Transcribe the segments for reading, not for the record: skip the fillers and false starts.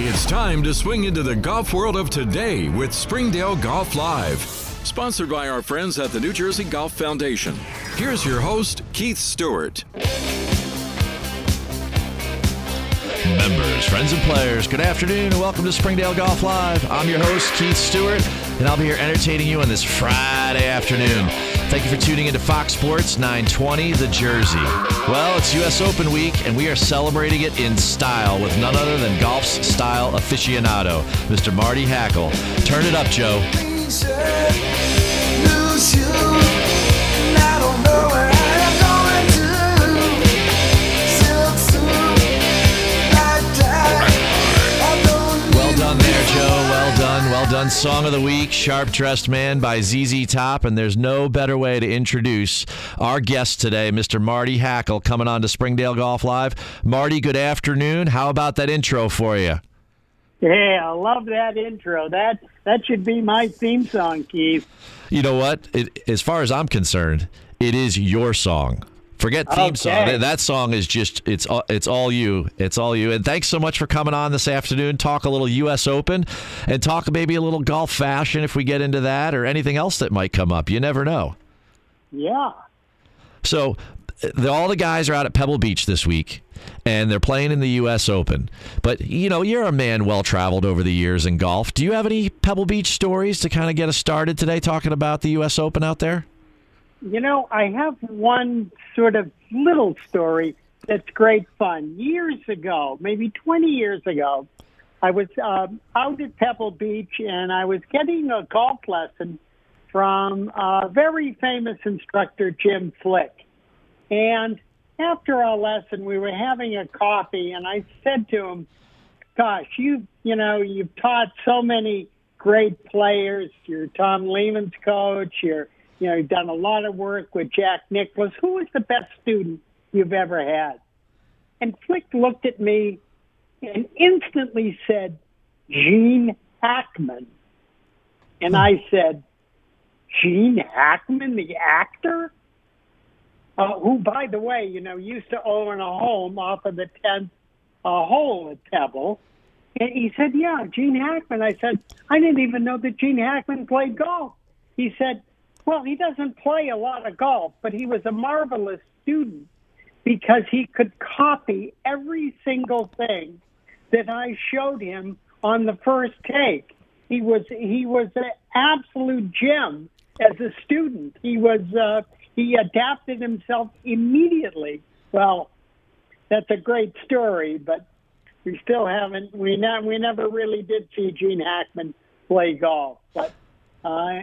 It's time to swing into the golf world of today with Springdale Golf Live, sponsored by our friends at the New Jersey Golf Foundation. Here's your host, Keith Stewart. Members, friends, and players, good afternoon and welcome to Springdale Golf Live. I'm your host, Keith Stewart, and I'll be here entertaining you on this Friday afternoon. Thank you for tuning into Fox Sports 920, The Jersey. Well, it's U.S. Open week, and we are celebrating it in style with none other than golf's style aficionado, Mr. Marty Hackel. Turn it up, Joe. Well done. Song of the week, Sharp Dressed Man by ZZ Top. And there's no better way to introduce our guest today, Mr. Marty Hackel, coming on to Springdale Golf Live. Marty, good afternoon. How about that intro for you? Yeah, I love that intro. That should be my theme song, Keith. You know what? As far as I'm concerned, it is your song. Forget theme song. That song is just, it's all you. It's all you. And thanks so much for coming on this afternoon. Talk a little U.S. Open and talk maybe a little golf fashion if we get into that or anything else that might come up. You never know. Yeah. So all the guys are out at Pebble Beach this week, and they're playing in the U.S. Open. But, you know, you're a man well-traveled over the years in golf. Do you have any Pebble Beach stories to kind of get us started today talking about the U.S. Open out there? You know, I have one sort of little story that's great fun. Years ago, maybe 20 years ago, I was out at Pebble Beach, and I was getting a golf lesson from a very famous instructor, Jim Flick. And after our lesson, we were having a coffee, and I said to him, gosh, you've taught so many great players. You're Tom Lehman's coach, you've done a lot of work with Jack Nicklaus. Who is the best student you've ever had? And Flick looked at me and instantly said, Gene Hackman. And I said, Gene Hackman, the actor? Who, by the way, used to own a home off of the 10th hole at Pebble. And he said, yeah, Gene Hackman. I said, I didn't even know that Gene Hackman played golf. He said, well, he doesn't play a lot of golf, but he was a marvelous student because he could copy every single thing that I showed him on the first take. He was an absolute gem as a student. He adapted himself immediately. Well, that's a great story, but we still haven't. We never really did see Gene Hackman play golf, but.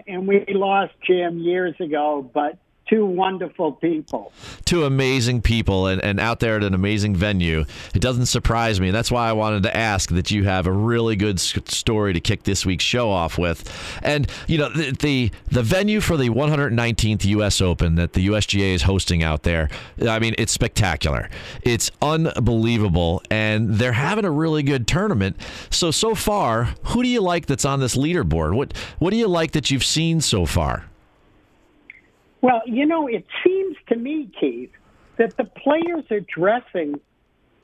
And we lost Jim years ago, but two wonderful people. Two amazing people and out there at an amazing venue. It doesn't surprise me. That's why I wanted to ask that you have a really good story to kick this week's show off with. And, the venue for the 119th U.S. Open that the USGA is hosting out there, I mean, it's spectacular. It's unbelievable. And they're having a really good tournament. So far, who do you like that's on this leaderboard? What do you like that you've seen so far? Well, it seems to me, Keith, that the players are dressing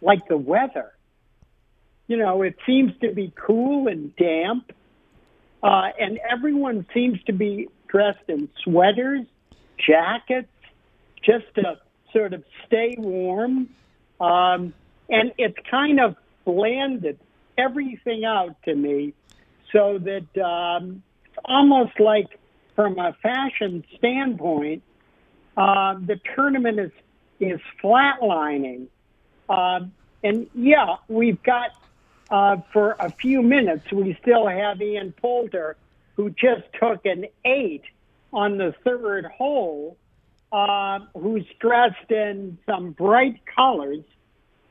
like the weather. It seems to be cool and damp, and everyone seems to be dressed in sweaters, jackets, just to sort of stay warm. And it's kind of blanded everything out to me so that it's almost like, from a fashion standpoint, the tournament is flatlining. And, yeah, we've got, for a few minutes, we still have Ian Poulter, who just took an 8 on the third hole, who's dressed in some bright colors.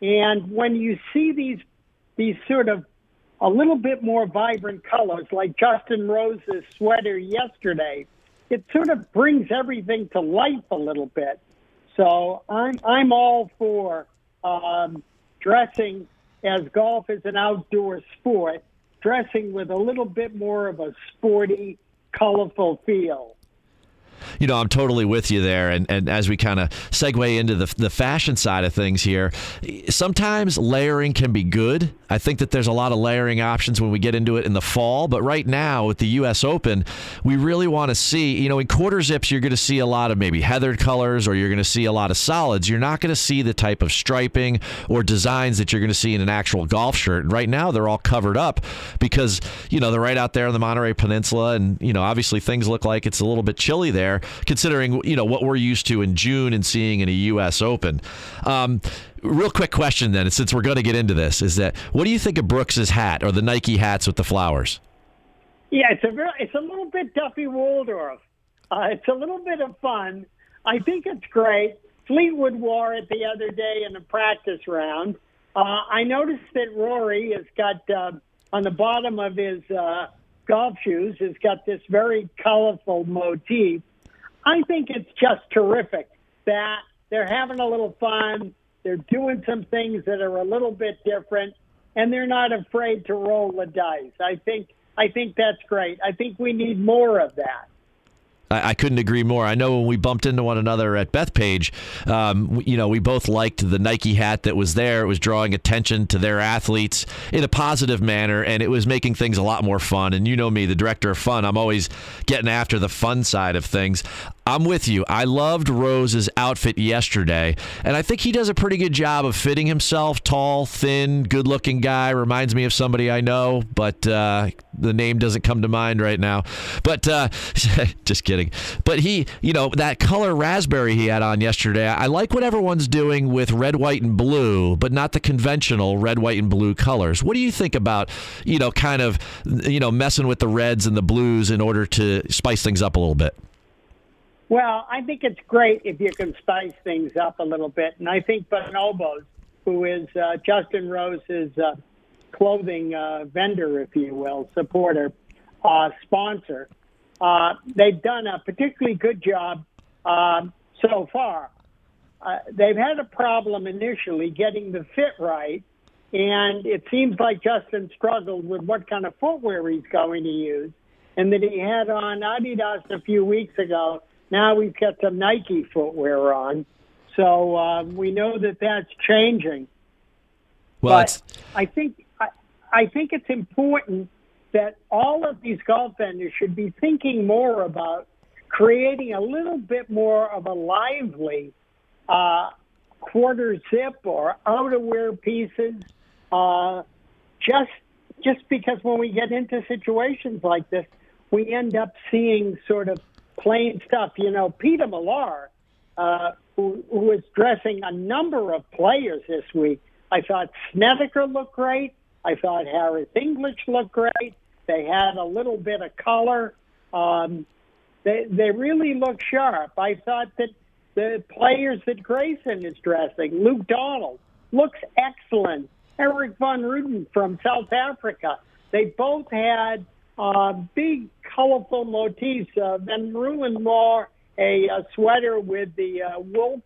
And when you see these sort of a little bit more vibrant colors, like Justin Rose's sweater yesterday, it sort of brings everything to life a little bit. So I'm all for dressing as golf is an outdoor sport, dressing with a little bit more of a sporty, colorful feel. You know, I'm totally with you there. And as we kind of segue into the fashion side of things here, sometimes layering can be good. I think that there's a lot of layering options when we get into it in the fall. But right now with the U.S. Open, we really want to see, you know, in quarter zips, you're going to see a lot of maybe heathered colors, or you're going to see a lot of solids. You're not going to see the type of striping or designs that you're going to see in an actual golf shirt. And right now they're all covered up because, you know, they're right out there on the Monterey Peninsula. And, you know, obviously things look like it's a little bit chilly there, considering, you know, what we're used to in June and seeing in a U.S. Open. Real quick question then, since we're going to get into this, is that what do you think of Brooks's hat, or the Nike hats with the flowers? Yeah, it's a little bit Duffy Waldorf. It's a little bit of fun. I think it's great. Fleetwood wore it the other day in the practice round. I noticed that Rory has got on the bottom of his golf shoes, has got this very colorful motif. I think it's just terrific that they're having a little fun. They're doing some things that are a little bit different, and they're not afraid to roll the dice. I think that's great. I think we need more of that. I couldn't agree more. I know when we bumped into one another at Bethpage, you know, we both liked the Nike hat that was there. It was drawing attention to their athletes in a positive manner, and it was making things a lot more fun. And you know me, the director of fun, I'm always getting after the fun side of things. I'm with you. I loved Rose's outfit yesterday, and I think he does a pretty good job of fitting himself. Tall, thin, good-looking guy. Reminds me of somebody I know, but the name doesn't come to mind right now. But just kidding. But he, you know, that color raspberry he had on yesterday, I like what everyone's doing with red, white, and blue, but not the conventional red, white, and blue colors. What do you think about, you know, kind of, you know, messing with the reds and the blues in order to spice things up a little bit? Well, I think it's great if you can spice things up a little bit. And I think Bonobos, who is Justin Rose's clothing vendor, if you will, supporter, sponsor, they've done a particularly good job so far. They've had a problem initially getting the fit right, and it seems like Justin struggled with what kind of footwear he's going to use, and that he had on Adidas a few weeks ago. Now we've got some Nike footwear on, so we know that that's changing. Well, but I think it's important that all of these golf vendors should be thinking more about creating a little bit more of a lively quarter zip or outerwear pieces. Just because when we get into situations like this, we end up seeing sort of plain stuff. You know, Peter Millar, who is dressing a number of players this week, I thought Snedeker looked great. I thought Harris English looked great. They had a little bit of color. They really look sharp. I thought that the players that Grayson is dressing, Luke Donald, looks excellent. Eric Van Ruden from South Africa. They both had big, colorful motifs. Van Ruden wore a sweater with the wolf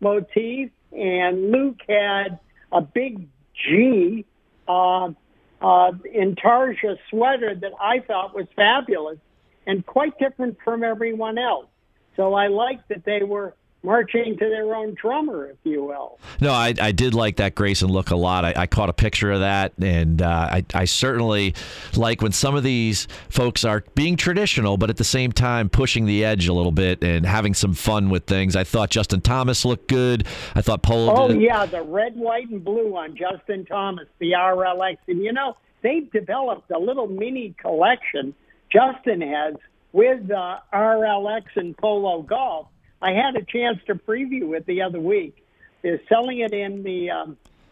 motif, and Luke had a big G intarsia sweater that I thought was fabulous and quite different from everyone else. So I liked that they were marching to their own drummer, if you will. No, I did like that Grayson look a lot. I caught a picture of that, and I certainly like when some of these folks are being traditional, but at the same time pushing the edge a little bit and having some fun with things. I thought Justin Thomas looked good. I thought Polo did. Yeah, the red, white, and blue on Justin Thomas, the RLX. And, you know, they've developed a little mini collection, Justin has, with RLX and Polo Golf. I had a chance to preview it the other week. They're selling it in the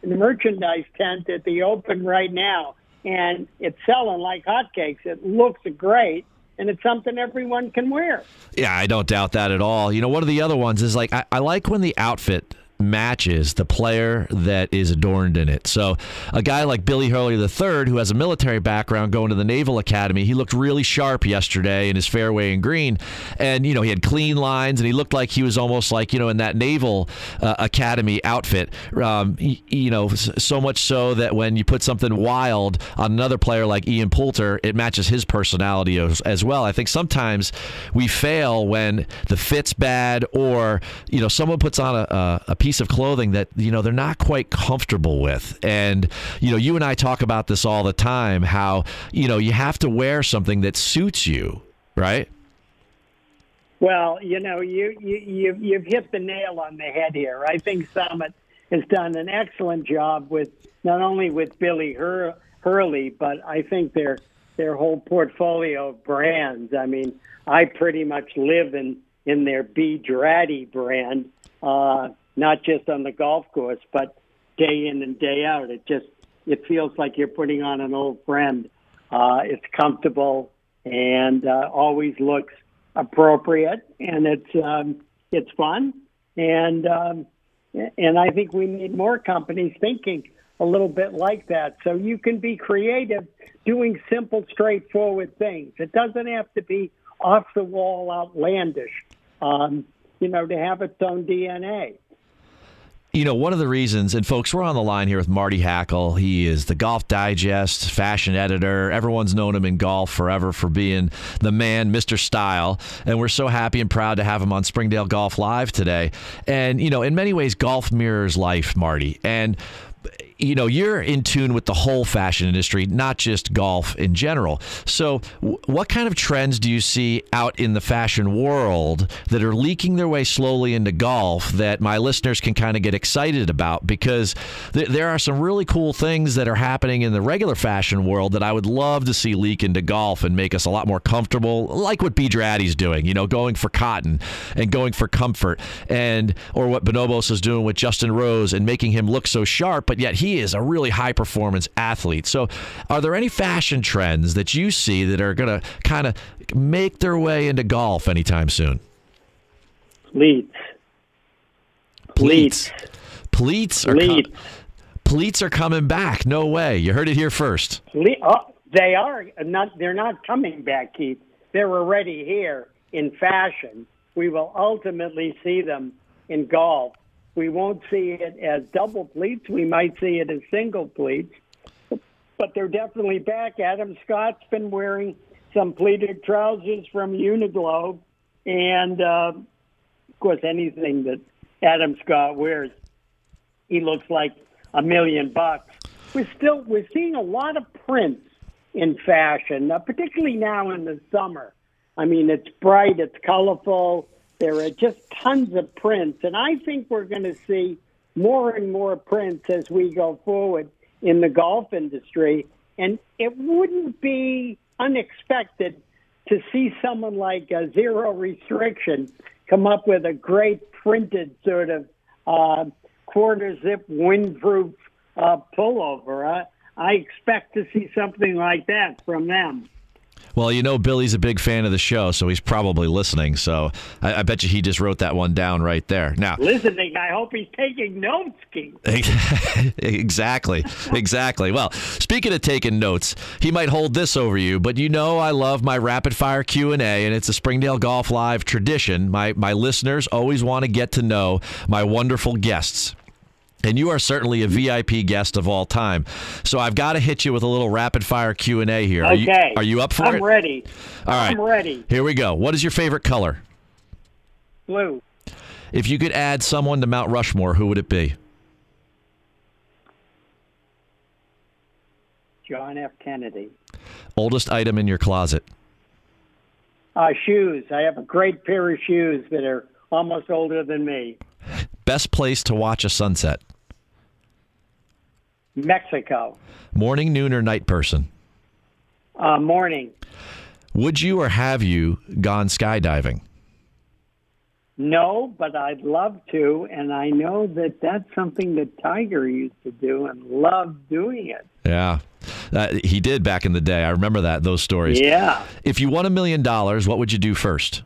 merchandise tent at the Open right now, and it's selling like hotcakes. It looks great, and it's something everyone can wear. Yeah, I don't doubt that at all. You know, one of the other ones is like I like when the outfit matches the player that is adorned in it. So a guy like Billy Hurley III, who has a military background going to the Naval Academy, he looked really sharp yesterday in his fairway and green. And, you know, he had clean lines and he looked like he was almost like, you know, in that Naval Academy outfit. You know, so much so that when you put something wild on another player like Ian Poulter, it matches his personality as well. I think sometimes we fail when the fit's bad or, you know, someone puts on a piece of clothing that, you know, they're not quite comfortable with. And, you know, you and I talk about this all the time, how, you know, you have to wear something that suits you, right? Well, you know, you've hit the nail on the head here. I think Summit has done an excellent job with not only with Billy Hurley, but I think their whole portfolio of brands. I mean, I pretty much live in their B. Dratty brand, not just on the golf course, but day in and day out. It feels like you're putting on an old friend. It's comfortable and always looks appropriate, and it's fun. And I think we need more companies thinking a little bit like that. So you can be creative doing simple, straightforward things. It doesn't have to be off-the-wall, outlandish, you know, to have its own DNA. You know, one of the reasons, and folks, we're on the line here with Marty Hackel. He is the Golf Digest fashion editor. Everyone's known him in golf forever for being the man, Mr. Style. And we're so happy and proud to have him on Springdale Golf Live today. And, you know, in many ways, golf mirrors life, Marty. And, you know, you're in tune with the whole fashion industry, not just golf in general. So what kind of trends do you see out in the fashion world that are leaking their way slowly into golf that my listeners can kind of get excited about? Because there are some really cool things that are happening in the regular fashion world that I would love to see leak into golf and make us a lot more comfortable, like what B. Dratty's doing, you know, going for cotton and going for comfort, and or what Bonobos is doing with Justin Rose and making him look so sharp, but yet he is a really high-performance athlete. So are there any fashion trends that you see that are going to kind of make their way into golf anytime soon? Pleats are coming back. No way. You heard it here first. They are not. They're not coming back, Keith. They're already here in fashion. We will ultimately see them in golf. We won't see it as double pleats. We might see it as single pleats. But they're definitely back. Adam Scott's been wearing some pleated trousers from Uniqlo. And, of course, anything that Adam Scott wears, he looks like $1 million. We're seeing a lot of prints in fashion, particularly now in the summer. I mean, it's bright, it's colorful. There are just tons of prints, and I think we're going to see more and more prints as we go forward in the golf industry. And it wouldn't be unexpected to see someone like Zero Restriction come up with a great printed sort of quarter-zip windproof pullover. I expect to see something like that from them. Well, you know, Billy's a big fan of the show, so he's probably listening. So I bet you he just wrote that one down right there. Now, listening, I hope he's taking notes, Keith. Exactly. Well, speaking of taking notes, he might hold this over you, but you know I love my rapid-fire Q&A, and it's a Springdale Golf Live tradition. My listeners always want to get to know my wonderful guests. And you are certainly a VIP guest of all time. So I've got to hit you with a little rapid-fire Q&A here. Okay. Are you up for it? I'm ready. All right. I'm ready. Here we go. What is your favorite color? Blue. If you could add someone to Mount Rushmore, who would it be? John F. Kennedy. Oldest item in your closet? Shoes. I have a great pair of shoes that are almost older than me. Best place to watch a sunset? Mexico. Morning, noon, or night person? Morning. Would you or have you gone skydiving? No, but I'd love to, and I know that that's something that Tiger used to do and loved doing it. Yeah, he did back in the day. I remember those stories. Yeah. If you won $1 million, what would you do first?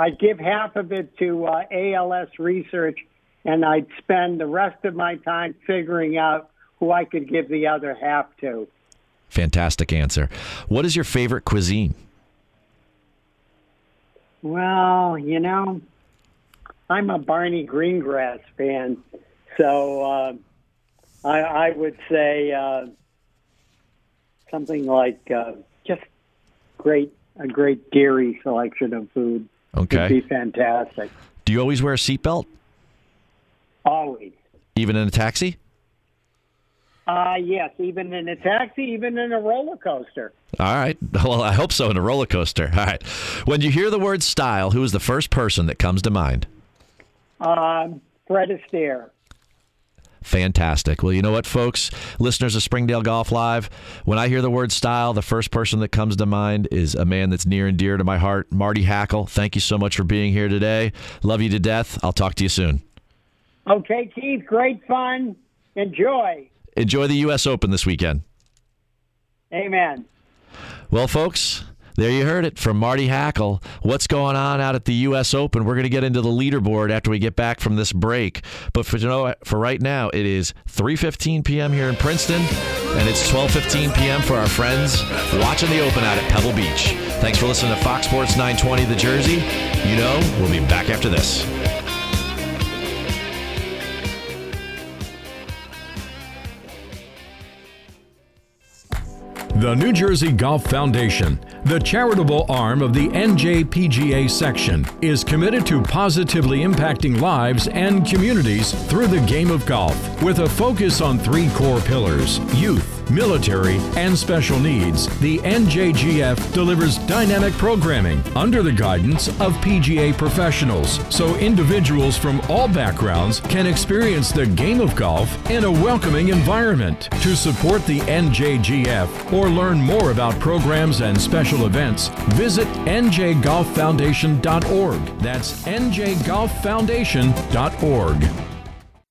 I'd give half of it to ALS research, and I'd spend the rest of my time figuring out who I could give the other half to. Fantastic answer. What is your favorite cuisine? Well, you know, I'm a Barney Greengrass fan, so I would say something like just a great dairy selection of food. Okay. It'd be fantastic. Do you always wear a seatbelt? Always. Even in a taxi? Yes, even in a taxi, even in a roller coaster. All right. Well, I hope so, in a roller coaster. All right. When you hear the word style, who is the first person that comes to mind? Fred Astaire. Fantastic. Well, you know what, folks, listeners of Springdale Golf Live, when I hear the word style, the first person that comes to mind is a man that's near and dear to my heart, Marty Hackel. Thank you so much for being here today. Love you to death. I'll talk to you soon. Okay, Keith. Great fun. Enjoy. Enjoy the U.S. Open this weekend. Amen. Well, folks, there you heard it from Marty Hackel. What's going on out at the U.S. Open? We're going to get into the leaderboard after we get back from this break. But for right now, it is 3:15 p.m. here in Princeton, and it's 12:15 p.m. for our friends watching the Open out at Pebble Beach. Thanks for listening to Fox Sports 920 The Jersey. You know, we'll be back after this. The New Jersey Golf Foundation, the charitable arm of the NJPGA section, is committed to positively impacting lives and communities through the game of golf, with a focus on three core pillars: youth, military, and special needs. The NJGF delivers dynamic programming under the guidance of PGA professionals, so individuals from all backgrounds can experience the game of golf in a welcoming environment. To support the NJGF or learn more about programs and special events, visit njgolffoundation.org. That's njgolffoundation.org.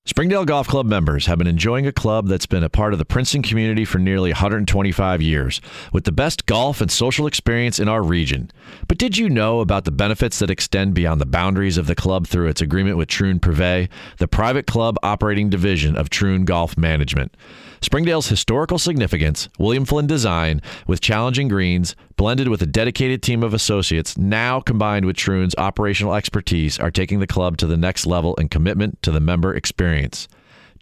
Springdale Golf Club members have been enjoying a club that's been a part of the Princeton community for nearly 125 years, with the best golf and social experience in our region. But did you know about the benefits that extend beyond the boundaries of the club through its agreement with Troon Purvey, the private club operating division of Troon Golf Management? Springdale's historical significance, William Flynn design, with challenging greens, blended with a dedicated team of associates, now combined with Troon's operational expertise, are taking the club to the next level in commitment to the member experience.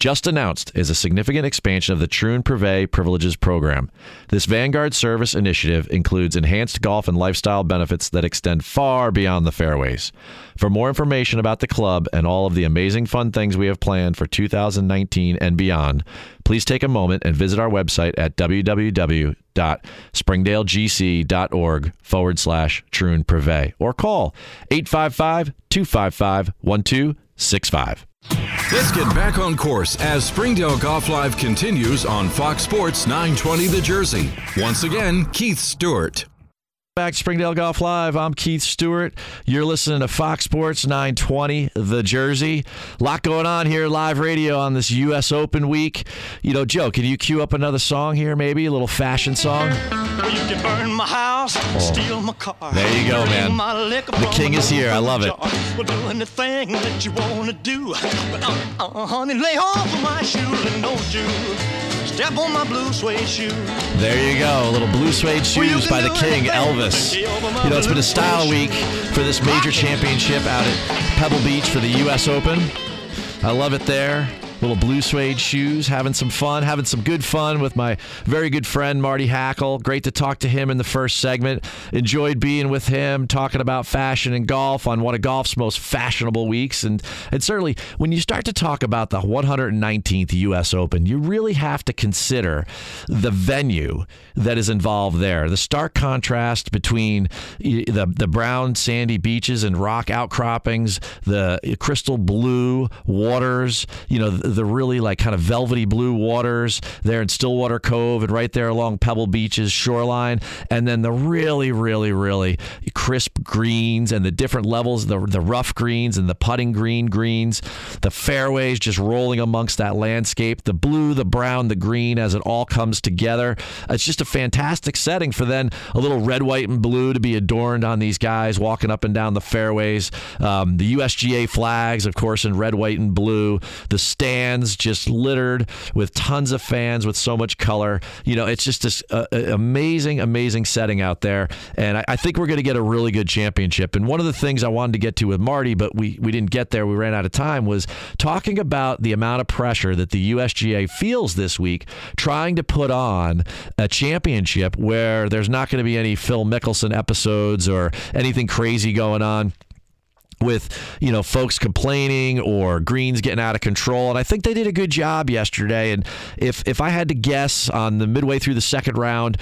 Just announced is a significant expansion of the Troon Purvey Privileges Program. This Vanguard service initiative includes enhanced golf and lifestyle benefits that extend far beyond the fairways. For more information about the club and all of the amazing fun things we have planned for 2019 and beyond, please take a moment and visit our website at www.springdalegc.org/Troon Purvey or call 855-255-1265. Let's get back on course as Springdale Golf Live continues on Fox Sports 920 The Jersey. Once again, Keith Stewart. Back to Springdale Golf Live. I'm Keith Stewart. You're listening to Fox Sports 920 The Jersey. A lot going on here, live radio on this U.S. Open week. You know, Joe, can you cue up another song here, maybe? A little fashion song? Well, you can burn my house, steal my car. There you go, man. The king is here. I love it. Well, do anything that you want to do. But, honey, lay off of my shoes and don't you step on my blue suede shoe. There you go, a little blue suede shoes by the king, Elvis. You know, it's been a style week for this major championship out at Pebble Beach for the U.S. Open. I love it there. Little blue suede shoes, having some fun, having some good fun with my very good friend, Marty Hackel. Great to talk to him in the first segment. Enjoyed being with him, talking about fashion and golf on one of golf's most fashionable weeks. And certainly, when you start to talk about the 119th U.S. Open, you really have to consider the venue that is involved there. The stark contrast between the brown, sandy beaches and rock outcroppings, the crystal blue waters, you know, the really like kind of velvety blue waters there in Stillwater Cove and right there along Pebble Beach's shoreline, and then the really, really, really crisp greens and the different levels, the rough greens and the putting greens, the fairways just rolling amongst that landscape, the blue, the brown, the green as it all comes together. It's just a fantastic setting for then a little red, white, and blue to be adorned on these guys walking up and down the fairways. The USGA flags, of course, in red, white, and blue. The stands just littered with tons of fans with so much color. You know, it's just this amazing, amazing setting out there. And I think we're going to get a really good championship. And one of the things I wanted to get to with Marty, but we didn't get there, we ran out of time, was talking about the amount of pressure that the USGA feels this week trying to put on a championship where there's not going to be any Phil Mickelson episodes or anything crazy going on with, you know, folks complaining or greens getting out of control. And I think they did a good job yesterday. And if I had to guess on the midway through the second round,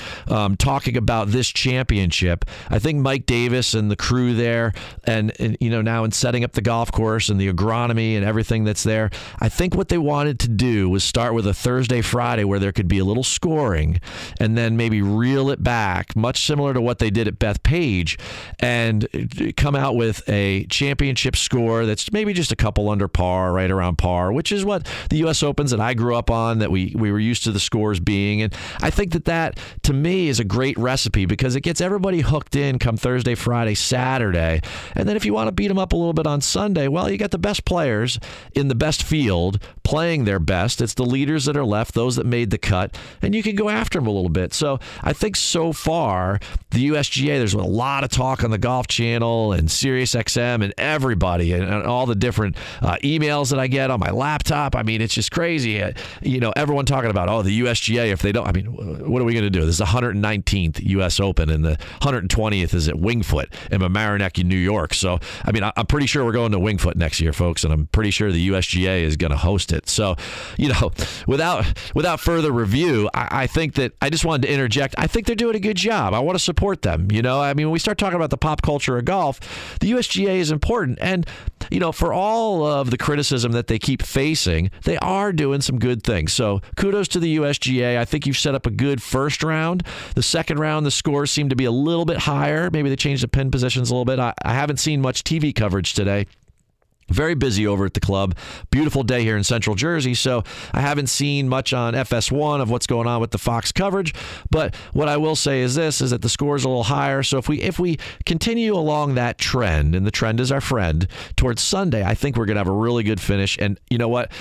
talking about this championship, I think Mike Davis and the crew there and you know, now in setting up the golf course and the agronomy and everything that's there, I think what they wanted to do was start with a Thursday, Friday where there could be a little scoring and then maybe reel it back, much similar to what they did at Bethpage, and come out with a championship score that's maybe just a couple under par, right around par, which is what the U.S. Opens and I grew up on, that we were used to the scores being. And I think that to me is a great recipe because it gets everybody hooked in come Thursday, Friday, Saturday. And then if you want to beat them up a little bit on Sunday, well, you got the best players in the best field playing their best. It's the leaders that are left, those that made the cut, and you can go after them a little bit. So I think so far, the USGA, there's a lot of talk on the Golf Channel and SiriusXM and everybody and all the different emails that I get on my laptop. I mean, it's just crazy. You know, everyone talking about, oh, the USGA, if they don't, I mean, what are we going to do? This is the 119th U.S. Open and the 120th is at Wingfoot in Mamaroneck, New York. So, I mean, I'm pretty sure we're going to Wingfoot next year, folks, and I'm pretty sure the USGA is going to host it. So, you know, without further review, I think that I just wanted to interject. I think they're doing a good job. I want to support them. You know, I mean, when we start talking about the pop culture of golf, the USGA is important. And, you know, for all of the criticism that they keep facing, they are doing some good things. So kudos to the USGA. I think you've set up a good first round. The second round, the scores seem to be a little bit higher. Maybe they changed the pin positions a little bit. I haven't seen much TV coverage today. Very busy over at the club. Beautiful day here in Central Jersey, so I haven't seen much on FS1 of what's going on with the Fox coverage. But what I will say is this, is that the score's a little higher. So if we continue along that trend, and the trend is our friend, towards Sunday, I think we're going to have a really good finish. And you know what?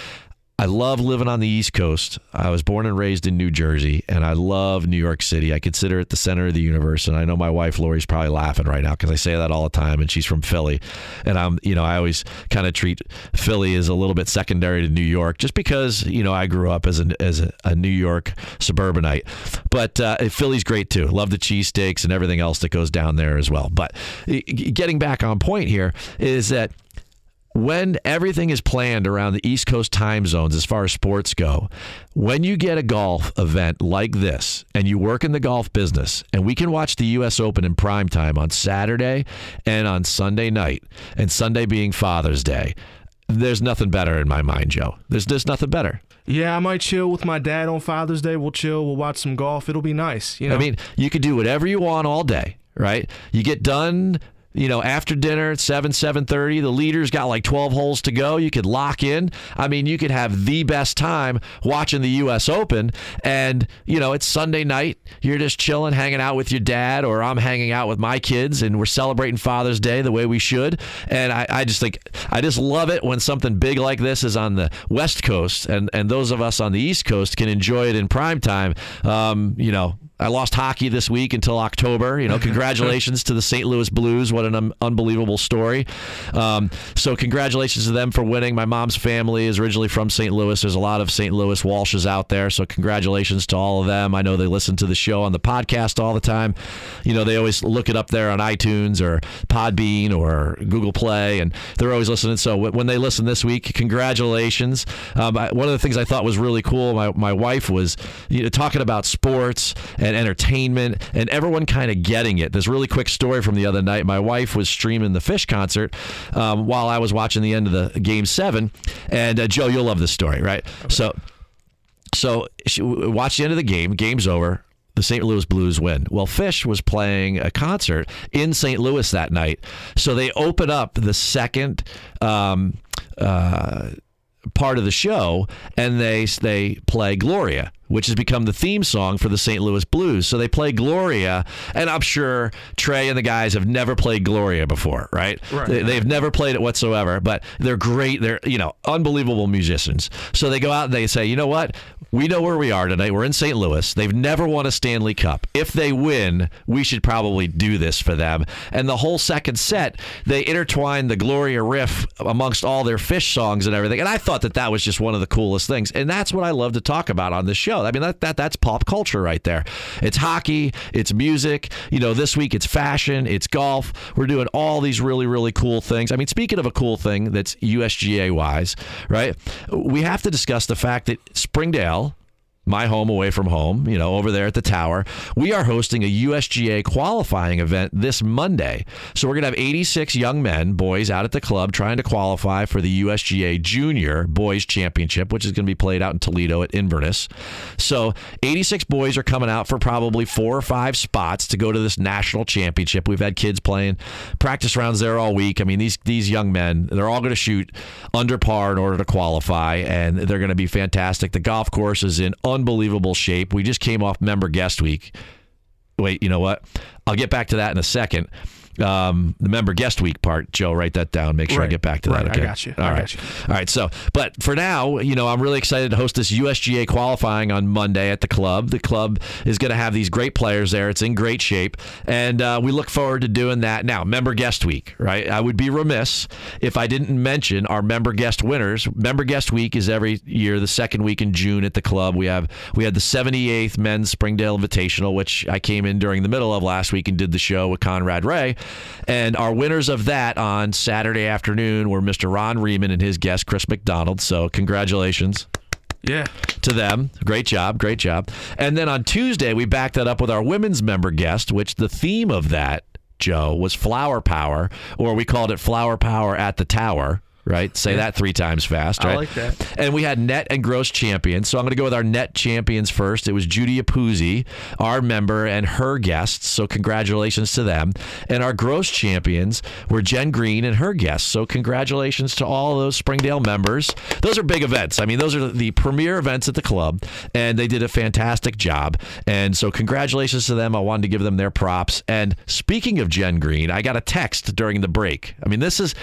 I love living on the East Coast. I was born and raised in New Jersey, and I love New York City. I consider it the center of the universe, and I know my wife, Lori's probably laughing right now because I say that all the time, and she's from Philly. And I always kind of treat Philly as a little bit secondary to New York just because, you know, I grew up as a New York suburbanite. But Philly's great, too. Love the cheesesteaks and everything else that goes down there as well. But getting back on point here is that when everything is planned around the East Coast time zones as far as sports go, when you get a golf event like this and you work in the golf business, and we can watch the U.S. Open in primetime on Saturday and on Sunday night, and Sunday being Father's Day, there's nothing better in my mind, Joe. There's just nothing better. Yeah, I might chill with my dad on Father's Day. We'll chill. We'll watch some golf. It'll be nice. You know? I mean, you can do whatever you want all day, right? You get done, you know, after dinner at 7:30, the leader's got like 12 holes to go. You could lock in. I mean, you could have the best time watching the U.S. Open. And, you know, it's Sunday night. You're just chilling, hanging out with your dad, or I'm hanging out with my kids, and we're celebrating Father's Day the way we should. And I just love it when something big like this is on the West Coast, and those of us on the East Coast can enjoy it in prime time. You know, I lost hockey this week until October. You know, congratulations to the St. Louis Blues. What an unbelievable story. So congratulations to them for winning. My mom's family is originally from St. Louis. There's a lot of St. Louis Walshes out there. So congratulations to all of them. I know they listen to the show on the podcast all the time. You know, they always look it up there on iTunes or Podbean or Google Play, and they're always listening. So when they listen this week, congratulations. One of the things I thought was really cool, my wife was, you know, talking about sports and and entertainment and everyone kind of getting it. This really quick story from the other night. My wife was streaming the Phish concert while I was watching the end of the Game 7. And Joe, you'll love this story, right? Okay. So she watched the end of the game. Game's over. The St. Louis Blues win. Well, Phish was playing a concert in St. Louis that night. So they open up the second part of the show, and they play Gloria, which has become the theme song for the St. Louis Blues. So they play Gloria, and I'm sure Trey and the guys have never played Gloria before, right? Right. They've never played it whatsoever, but they're great. They're, you know, unbelievable musicians. So they go out and they say, you know what? We know where we are tonight. We're in St. Louis. They've never won a Stanley Cup. If they win, we should probably do this for them. And the whole second set, they intertwined the Gloria riff amongst all their Phish songs and everything. And I thought that was just one of the coolest things. And that's what I love to talk about on this show. I mean, that's pop culture right there. It's hockey, it's music, you know, this week it's fashion, it's golf. We're doing all these really, really cool things. I mean, speaking of a cool thing that's USGA-wise, right, we have to discuss the fact that Springdale, my home away from home, you know, over there at the tower, we are hosting a USGA qualifying event this Monday. So we're going to have 86 young men, boys, out at the club trying to qualify for the USGA Junior Boys Championship, which is going to be played out in Toledo at Inverness. So 86 boys are coming out for probably 4 or 5 spots to go to this national championship. We've had kids playing practice rounds there all week. I mean, these young men, they're all going to shoot under par in order to qualify, and they're going to be fantastic. The golf course is in unbelievable shape. We just came off member guest week. Wait, you know what? I'll get back to that in a second. The member guest week part, Joe, write that down. Make sure I get back to that. Okay? I got you. All right. All right. So, but for now, you know, I'm really excited to host this USGA qualifying on Monday at the club. The club is going to have these great players there. It's in great shape. And we look forward to doing that. Now, member guest week, right? I would be remiss if I didn't mention our member guest winners. Member guest week is every year, the second week in June at the club. We had the 78th Men's Springdale Invitational, which I came in during the middle of last week and did the show with Conrad Ray. And our winners of that on Saturday afternoon were Mr. Ron Riemann and his guest, Chris McDonald. So congratulations. Yeah. To them. Great job. Great job. And then on Tuesday, we backed that up with our women's member guest, which the theme of that, Joe, was Flower Power, or we called it Flower Power at the Tower. Right? Say that 3 times fast, right? I like that. And we had net and gross champions. So I'm going to go with our net champions first. It was Judy Apuzzi, our member, and her guests. So congratulations to them. And our gross champions were Jen Green and her guests. So congratulations to all those Springdale members. Those are big events. I mean, those are the premier events at the club, and they did a fantastic job. And so congratulations to them. I wanted to give them their props. And speaking of Jen Green, I got a text during the break. I mean, this is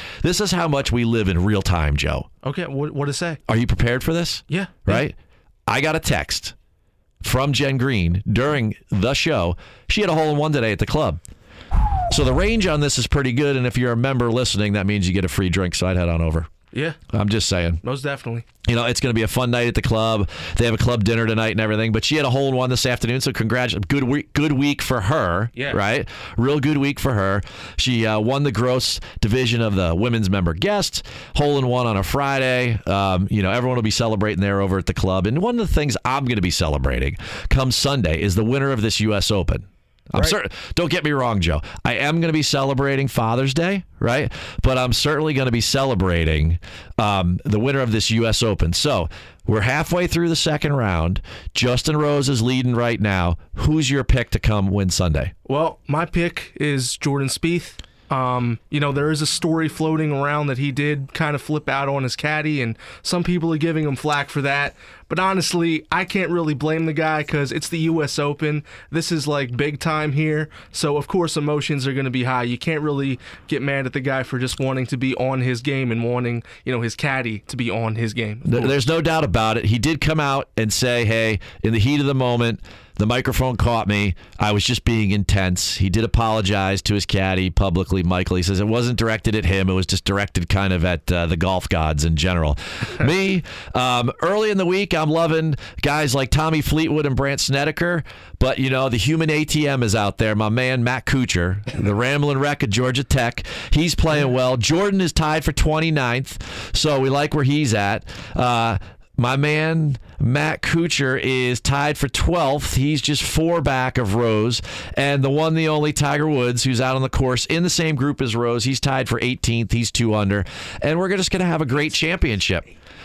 how much we live in real time, Joe. Okay, what to say? Are you prepared for this? Yeah. Right? I got a text from Jen Green during the show. She had a hole-in-one today at the club. So the range on this is pretty good, and if you're a member listening, that means you get a free drink, so I'd head on over. Yeah. I'm just saying. Most definitely. You know, it's going to be a fun night at the club. They have a club dinner tonight and everything, but she had a hole-in-one this afternoon, so congratulations. Good week for her, yeah. Right? Real good week for her. She won the gross division of the women's member guest, hole-in-one on a Friday. You know, everyone will be celebrating there over at the club. And one of the things I'm going to be celebrating come Sunday is the winner of this U.S. Open. I'm certain. Don't get me wrong, Joe. I am going to be celebrating Father's Day, right? But I'm certainly going to be celebrating the winner of this U.S. Open. So we're halfway through the second round. Justin Rose is leading right now. Who's your pick to come win Sunday? Well, my pick is Jordan Spieth. You know, there is a story floating around that he did kind of flip out on his caddy, and some people are giving him flack for that. But honestly, I can't really blame the guy because it's the U.S. Open. This is like big time here. So, of course, emotions are going to be high. You can't really get mad at the guy for just wanting to be on his game and wanting, you know, his caddy to be on his game. There's no doubt about it. He did come out and say, hey, in the heat of the moment, the microphone caught me. I was just being intense. He did apologize to his caddy publicly, Michael. He says it wasn't directed at him. It was just directed kind of at the golf gods in general. Me, early in the week, I'm loving guys like Tommy Fleetwood and Brant Snedeker, but you know the human ATM is out there. My man Matt Kuchar, the rambling wreck of Georgia Tech, he's playing well. Jordan is tied for 29th, so we like where he's at. My man, Matt Kuchar, is tied for 12th. He's just 4 back of Rose. And the one, the only Tiger Woods, who's out on the course in the same group as Rose, he's tied for 18th. He's 2 under. And we're just going to have a great championship.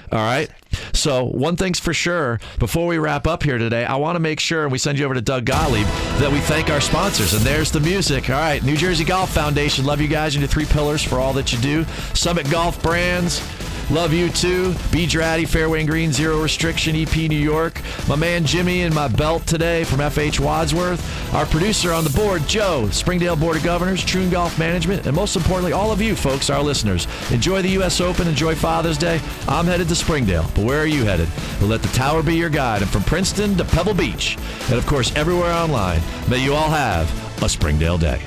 All right? So one thing's for sure, before we wrap up here today, I want to make sure, and we send you over to Doug Gottlieb, that we thank our sponsors. And there's the music. All right, New Jersey Golf Foundation. Love you guys and your 3 pillars for all that you do. Summit Golf Brands. Love you too. B. Dratty, Fairway and Green, Zero Restriction, EP New York. My man Jimmy in my belt today from FH Wadsworth. Our producer on the board, Joe, Springdale Board of Governors, Troon Golf Management, and most importantly, all of you folks, our listeners. Enjoy the U.S. Open. Enjoy Father's Day. I'm headed to Springdale, but where are you headed? Well, let the tower be your guide. And from Princeton to Pebble Beach, and of course, everywhere online, may you all have a Springdale day.